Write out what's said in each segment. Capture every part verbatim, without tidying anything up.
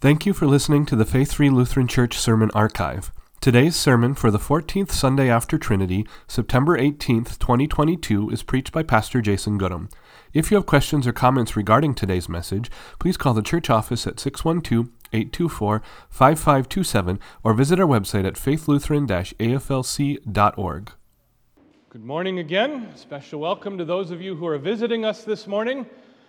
Thank you for listening to the Faith Free Lutheran Church Sermon Archive. Today's sermon for the fourteenth Sunday after Trinity, September eighteenth, twenty twenty-two, is preached by Pastor Jason Goodham. If you have questions or comments regarding today's message, please call the church office at six one two, eight two four, five five two seven or visit our website at faith lutheran dash a f l c dot org. Good morning again. Special welcome to those of you who are visiting us this morning.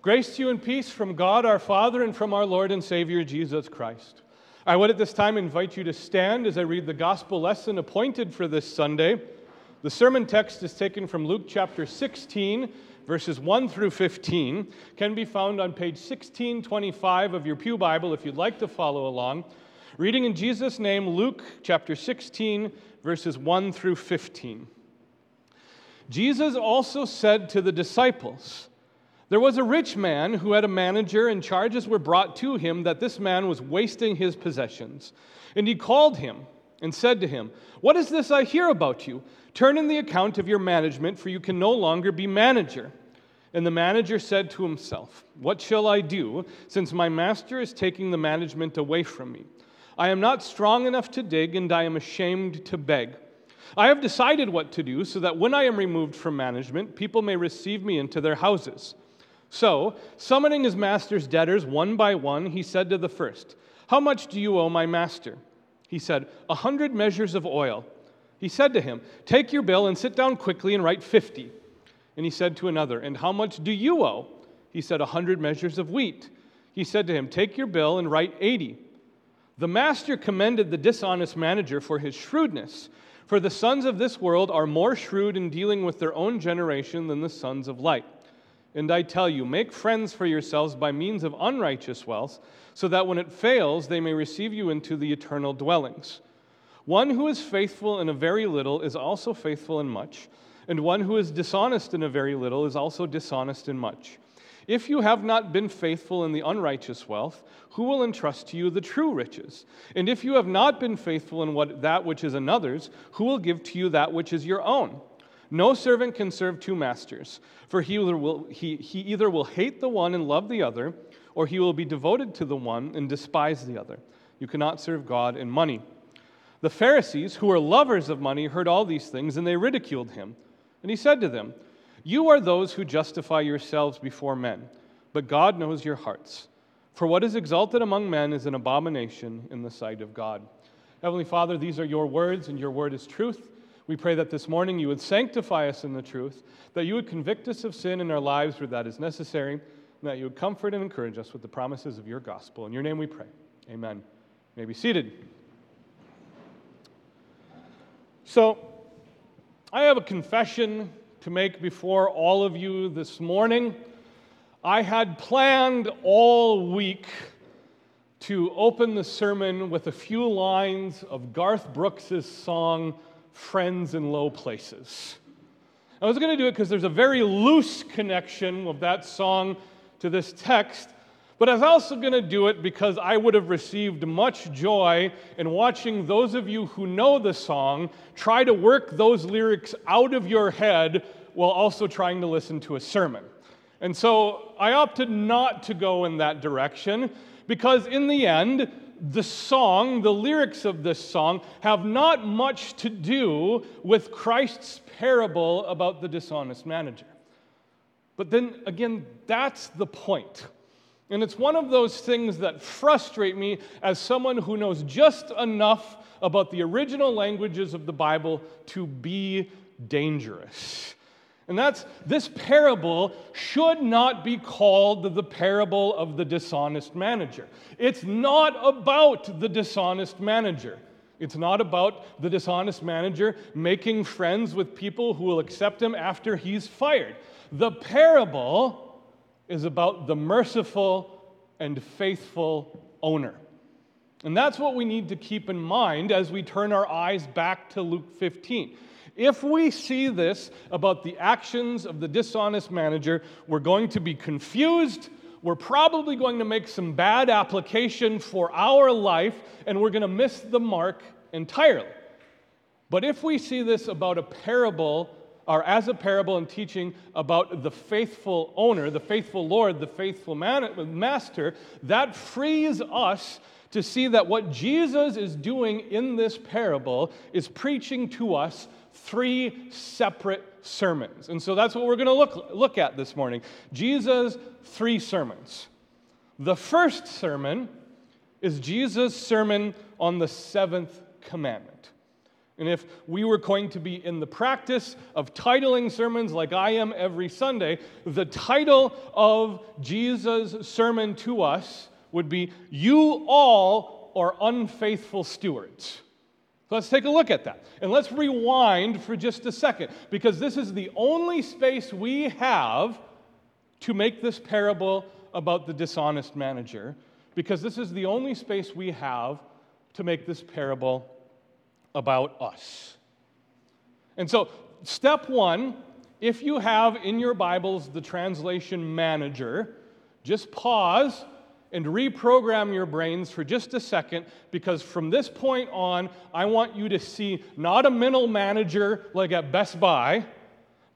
Grace to you and peace from God our Father and from our Lord and Savior Jesus Christ. I would at this time invite you to stand as I read the gospel lesson appointed for this Sunday. The sermon text is taken from Luke chapter sixteen, verses one through fifteen, can be found on page sixteen twenty-five of your pew Bible if you'd like to follow along. Reading in Jesus' name, Luke chapter sixteen, verses one through fifteen. Jesus also said to the disciples, "There was a rich man who had a manager, and charges were brought to him that this man was wasting his possessions. And he called him and said to him, 'What is this I hear about you? Turn in the account of your management, for you can no longer be manager.' And the manager said to himself, 'What shall I do, since my master is taking the management away from me? I am not strong enough to dig, and I am ashamed to beg. I have decided what to do, so that when I am removed from management, people may receive me into their houses.' So, summoning his master's debtors one by one, he said to the first, 'How much do you owe my master?' He said, 'A hundred measures of oil.' He said to him, 'Take your bill and sit down quickly and write fifty.' And he said to another, 'And how much do you owe?' He said, 'A hundred measures of wheat.' He said to him, 'Take your bill and write eighty.' The master commended the dishonest manager for his shrewdness, for the sons of this world are more shrewd in dealing with their own generation than the sons of light. And I tell you, make friends for yourselves by means of unrighteous wealth, so that when it fails, they may receive you into the eternal dwellings. One who is faithful in a very little is also faithful in much, and one who is dishonest in a very little is also dishonest in much. If you have not been faithful in the unrighteous wealth, who will entrust to you the true riches? And if you have not been faithful in what that which is another's, who will give to you that which is your own? No servant can serve two masters, for he either will, he, he either will hate the one and love the other, or he will be devoted to the one and despise the other. You cannot serve God and money." The Pharisees, who were lovers of money, heard all these things, and they ridiculed him. And he said to them, "You are those who justify yourselves before men, but God knows your hearts. For what is exalted among men is an abomination in the sight of God." Heavenly Father, these are your words, and your word is truth. We pray that this morning you would sanctify us in the truth, that you would convict us of sin in our lives where that is necessary, and that you would comfort and encourage us with the promises of your gospel. In your name we pray. Amen. You may be seated. So, I have a confession to make before all of you this morning. I had planned all week to open the sermon with a few lines of Garth Brooks' song, "Friends in Low Places." I was going to do it because there's a very loose connection of that song to this text, but I was also going to do it because I would have received much joy in watching those of you who know the song try to work those lyrics out of your head while also trying to listen to a sermon. And so I opted not to go in that direction because in the end, the song, the lyrics of this song, have not much to do with Christ's parable about the dishonest manager. But then again, that's the point. And it's one of those things that frustrate me as someone who knows just enough about the original languages of the Bible to be dangerous. And that's, this parable should not be called the parable of the dishonest manager. It's not about the dishonest manager. It's not about the dishonest manager making friends with people who will accept him after he's fired. The parable is about the merciful and faithful owner. And that's what we need to keep in mind as we turn our eyes back to Luke fifteen. If we see this about the actions of the dishonest manager, we're going to be confused, we're probably going to make some bad application for our life, and we're going to miss the mark entirely. But if we see this about a parable are as a parable and teaching about the faithful owner, the faithful Lord, the faithful man, master, that frees us to see that what Jesus is doing in this parable is preaching to us three separate sermons. And so that's what we're going to look, look at this morning. Jesus' three sermons. The first sermon is Jesus' sermon on the seventh commandment. And if we were going to be in the practice of titling sermons like I am every Sunday, the title of Jesus' sermon to us would be, "You All Are Unfaithful Stewards." So let's take a look at that. And let's rewind for just a second, because this is the only space we have to make this parable about the dishonest manager, because this is the only space we have to make this parable about us. And so, step one, if you have in your Bibles the translation manager, just pause and reprogram your brains for just a second, because from this point on, I want you to see not a mental manager like at Best Buy,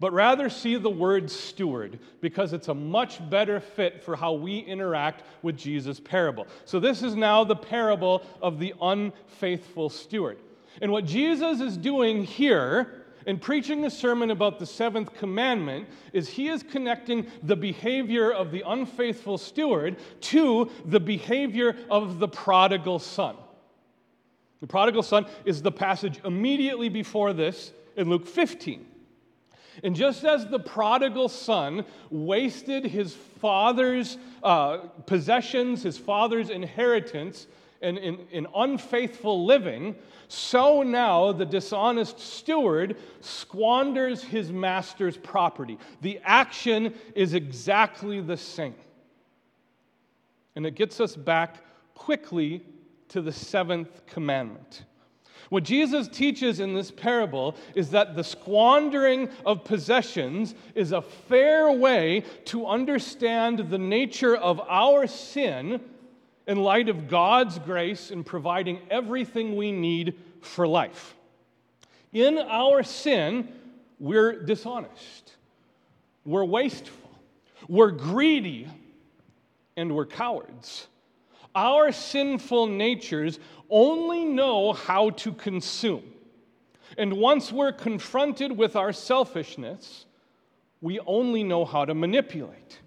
but rather see the word steward, because it's a much better fit for how we interact with Jesus' parable. So this is now the parable of the unfaithful steward. And what Jesus is doing here in preaching a sermon about the seventh commandment is he is connecting the behavior of the unfaithful steward to the behavior of the prodigal son. The prodigal son is the passage immediately before this in Luke fifteen. And just as the prodigal son wasted his father's uh, possessions, his father's inheritance, and in, in unfaithful living, so now the dishonest steward squanders his master's property. The action is exactly the same. And it gets us back quickly to the seventh commandment. What Jesus teaches in this parable is that the squandering of possessions is a fair way to understand the nature of our sin in light of God's grace in providing everything we need for life. In our sin, we're dishonest, we're wasteful, we're greedy, and we're cowards. Our sinful natures only know how to consume. And once we're confronted with our selfishness, we only know how to manipulate.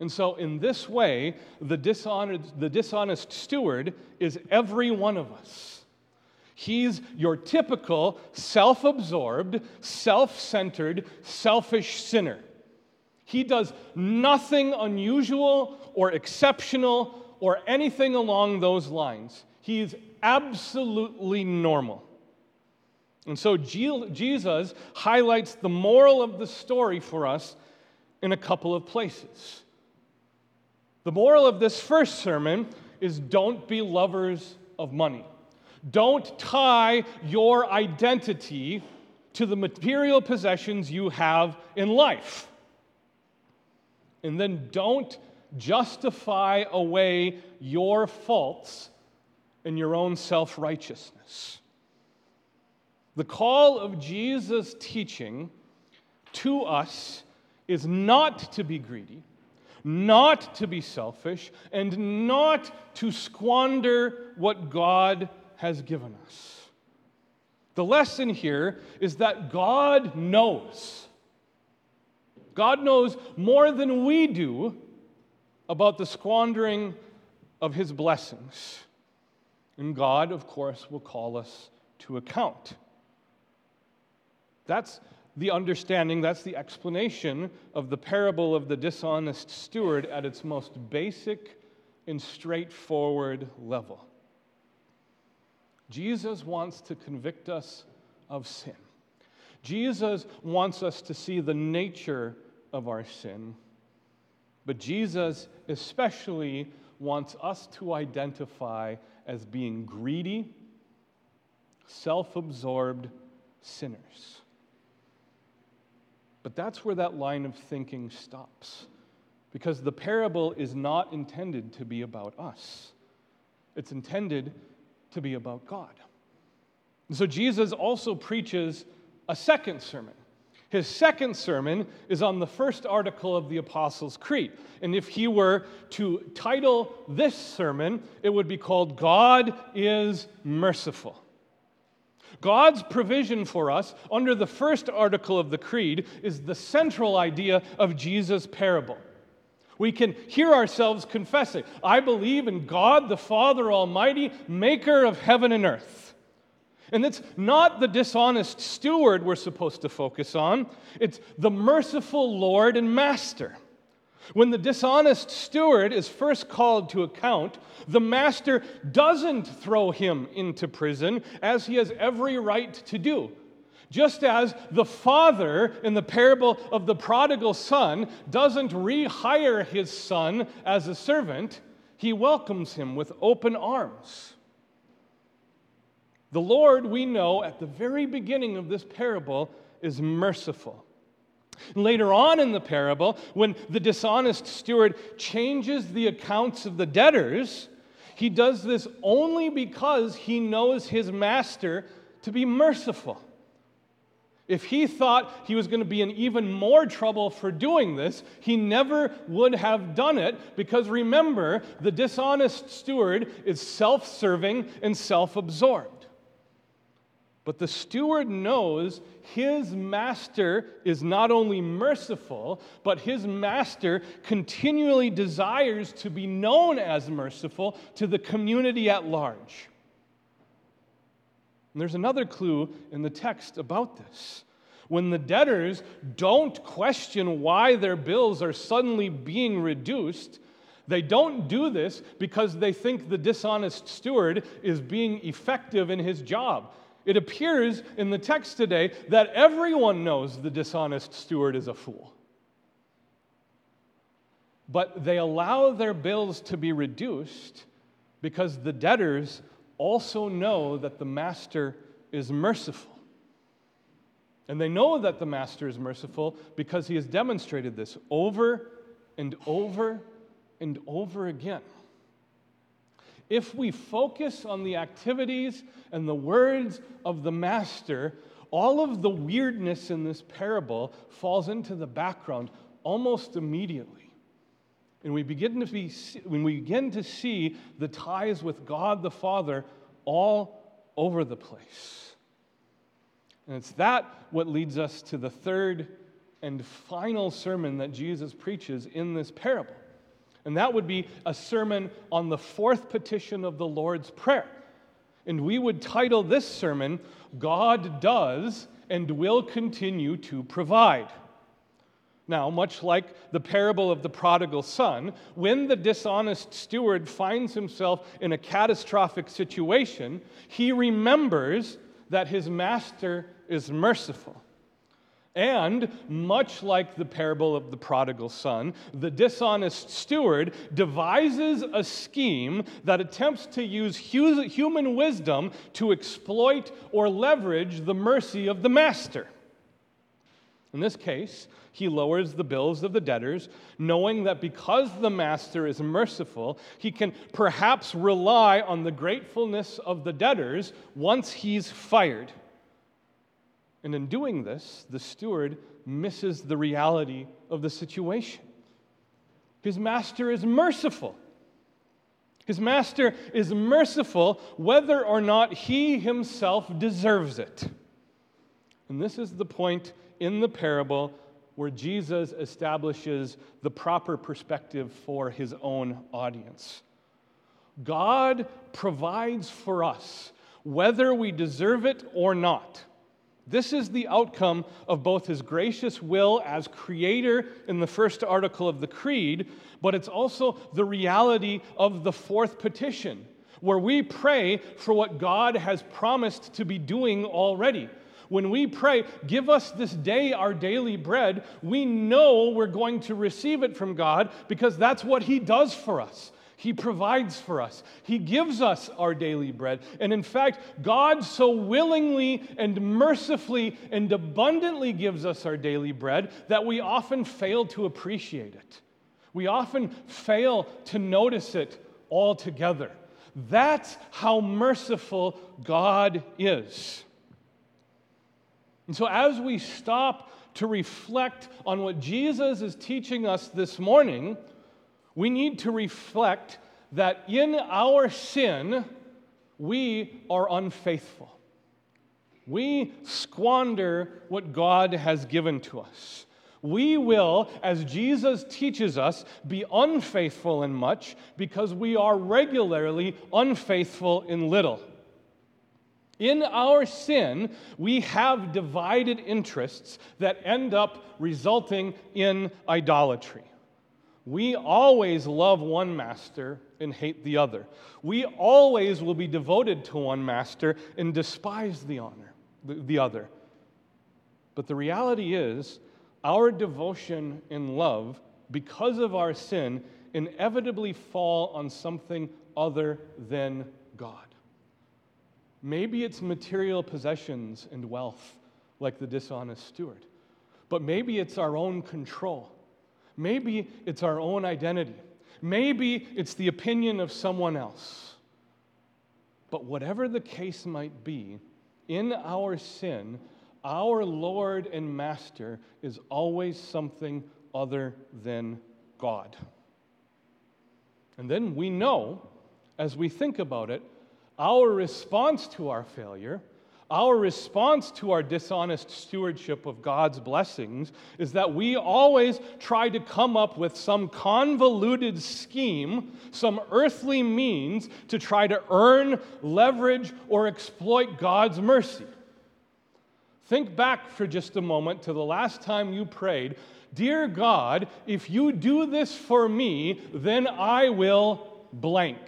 And so in this way, the dishonest, the dishonest steward is every one of us. He's your typical self-absorbed, self-centered, selfish sinner. He does nothing unusual or exceptional or anything along those lines. He is absolutely normal. And so Jesus highlights the moral of the story for us in a couple of places. The moral of this first sermon is don't be lovers of money. Don't tie your identity to the material possessions you have in life. And then don't justify away your faults in your own self-righteousness. The call of Jesus' teaching to us is not to be greedy, not to be selfish, and not to squander what God has given us. The lesson here is that God knows. God knows more than we do about the squandering of his blessings. And God, of course, will call us to account. That's the understanding, that's the explanation of the parable of the dishonest steward at its most basic and straightforward level. Jesus wants to convict us of sin. Jesus wants us to see the nature of our sin. But Jesus especially wants us to identify as being greedy, self-absorbed sinners. But that's where that line of thinking stops, because the parable is not intended to be about us. It's intended to be about God. And so Jesus also preaches a second sermon, His second sermon is on the first article of the Apostles' Creed. And if he were to title this sermon, it would be called God is Merciful. God's provision for us under the first article of the Creed is the central idea of Jesus' parable. We can hear ourselves confessing, I believe in God the Father Almighty, maker of heaven and earth. And it's not the dishonest steward we're supposed to focus on. It's the merciful Lord and Master. When the dishonest steward is first called to account, the master doesn't throw him into prison, as he has every right to do. Just as the father in the parable of the prodigal son doesn't rehire his son as a servant, he welcomes him with open arms. The Lord, we know at the very beginning of this parable, is merciful. Later on in the parable, when the dishonest steward changes the accounts of the debtors, he does this only because he knows his master to be merciful. If he thought he was going to be in even more trouble for doing this, he never would have done it, because remember, the dishonest steward is self-serving and self-absorbed. But the steward knows his master is not only merciful, but his master continually desires to be known as merciful to the community at large. And there's another clue in the text about this. When the debtors don't question why their bills are suddenly being reduced, they don't do this because they think the dishonest steward is being effective in his job. It appears in the text today that everyone knows the dishonest steward is a fool. But they allow their bills to be reduced because the debtors also know that the master is merciful. And they know that the master is merciful because he has demonstrated this over and over and over again. If we focus on the activities and the words of the master, all of the weirdness in this parable falls into the background almost immediately. And we begin to be, when we begin to see the ties with God the Father all over the place. And it's that what leads us to the third and final sermon that Jesus preaches in this parable. And that would be a sermon on the fourth petition of the Lord's Prayer. And we would title this sermon, God Does and Will Continue to Provide. Now, much like the parable of the prodigal son, when the dishonest steward finds himself in a catastrophic situation, he remembers that his master is merciful. And much like the parable of the prodigal son, the dishonest steward devises a scheme that attempts to use human wisdom to exploit or leverage the mercy of the master. In this case, he lowers the bills of the debtors, knowing that because the master is merciful, he can perhaps rely on the gratefulness of the debtors once he's fired. And in doing this, the steward misses the reality of the situation. His master is merciful. His master is merciful whether or not he himself deserves it. And this is the point in the parable where Jesus establishes the proper perspective for his own audience. God provides for us whether we deserve it or not. This is the outcome of both his gracious will as creator in the first article of the Creed, but it's also the reality of the fourth petition, where we pray for what God has promised to be doing already. When we pray, give us this day our daily bread, we know we're going to receive it from God because that's what he does for us. He provides for us. He gives us our daily bread. And in fact, God so willingly and mercifully and abundantly gives us our daily bread that we often fail to appreciate it. We often fail to notice it altogether. That's how merciful God is. And so as we stop to reflect on what Jesus is teaching us this morning, we need to reflect that in our sin, we are unfaithful. We squander what God has given to us. We will, as Jesus teaches us, be unfaithful in much because we are regularly unfaithful in little. In our sin, we have divided interests that end up resulting in idolatry. We always love one master and hate the other. We always will be devoted to one master and despise the honor, the other. But the reality is, our devotion and love, because of our sin, inevitably fall on something other than God. Maybe it's material possessions and wealth, like the dishonest steward. But maybe it's our own control. Maybe it's our own identity. Maybe it's the opinion of someone else. But whatever the case might be, in our sin, our Lord and Master is always something other than God. And then we know, as we think about it, our response to our failure, our response to our dishonest stewardship of God's blessings is that we always try to come up with some convoluted scheme, some earthly means to try to earn, leverage, or exploit God's mercy. Think back for just a moment to the last time you prayed, "Dear God, if you do this for me, then I will blank."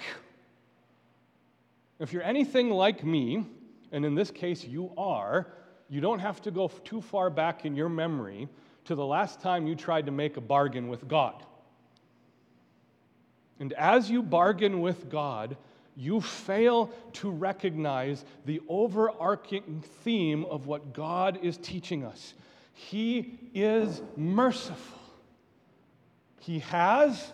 If you're anything like me, and in this case you are, you don't have to go too far back in your memory to the last time you tried to make a bargain with God. And as you bargain with God, you fail to recognize the overarching theme of what God is teaching us. He is merciful. He has,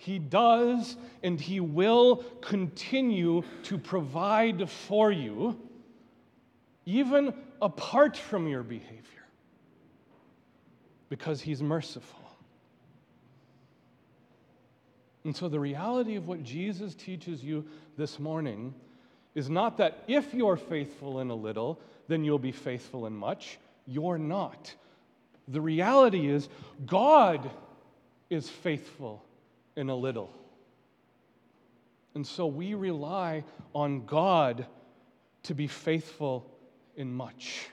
He does, and He will continue to provide for you, even apart from your behavior, because He's merciful. And so the reality of what Jesus teaches you this morning is not that if you're faithful in a little, then you'll be faithful in much. You're not. The reality is God is faithful in a little. And so we rely on God to be faithful in much.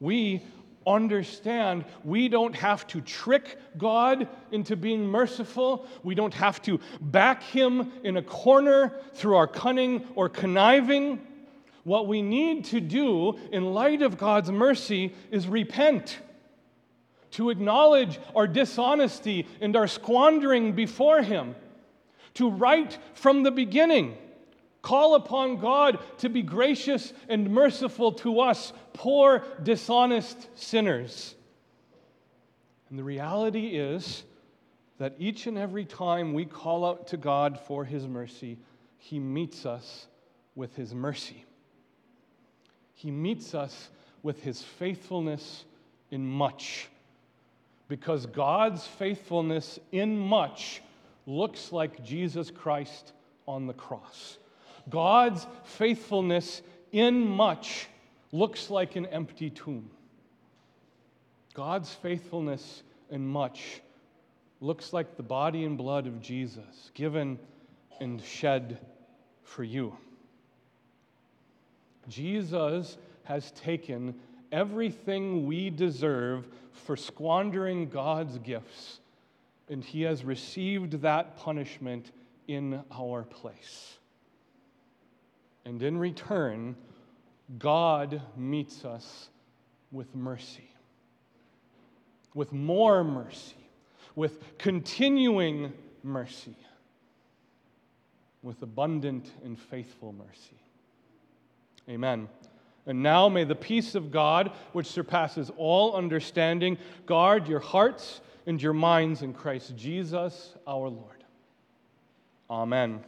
We understand we don't have to trick God into being merciful. We don't have to back Him in a corner through our cunning or conniving. What we need to do in light of God's mercy is repent, to acknowledge our dishonesty and our squandering before Him, to right from the beginning. Call upon God to be gracious and merciful to us, poor, dishonest sinners. And the reality is that each and every time we call out to God for His mercy, He meets us with His mercy. He meets us with His faithfulness in much, because God's faithfulness in much looks like Jesus Christ on the cross. God's faithfulness in much looks like an empty tomb. God's faithfulness in much looks like the body and blood of Jesus, given and shed for you. Jesus has taken everything we deserve for squandering God's gifts, and He has received that punishment in our place. And in return, God meets us with mercy, with more mercy, with continuing mercy, with abundant and faithful mercy. Amen. And now may the peace of God, which surpasses all understanding, guard your hearts and your minds in Christ Jesus our Lord. Amen.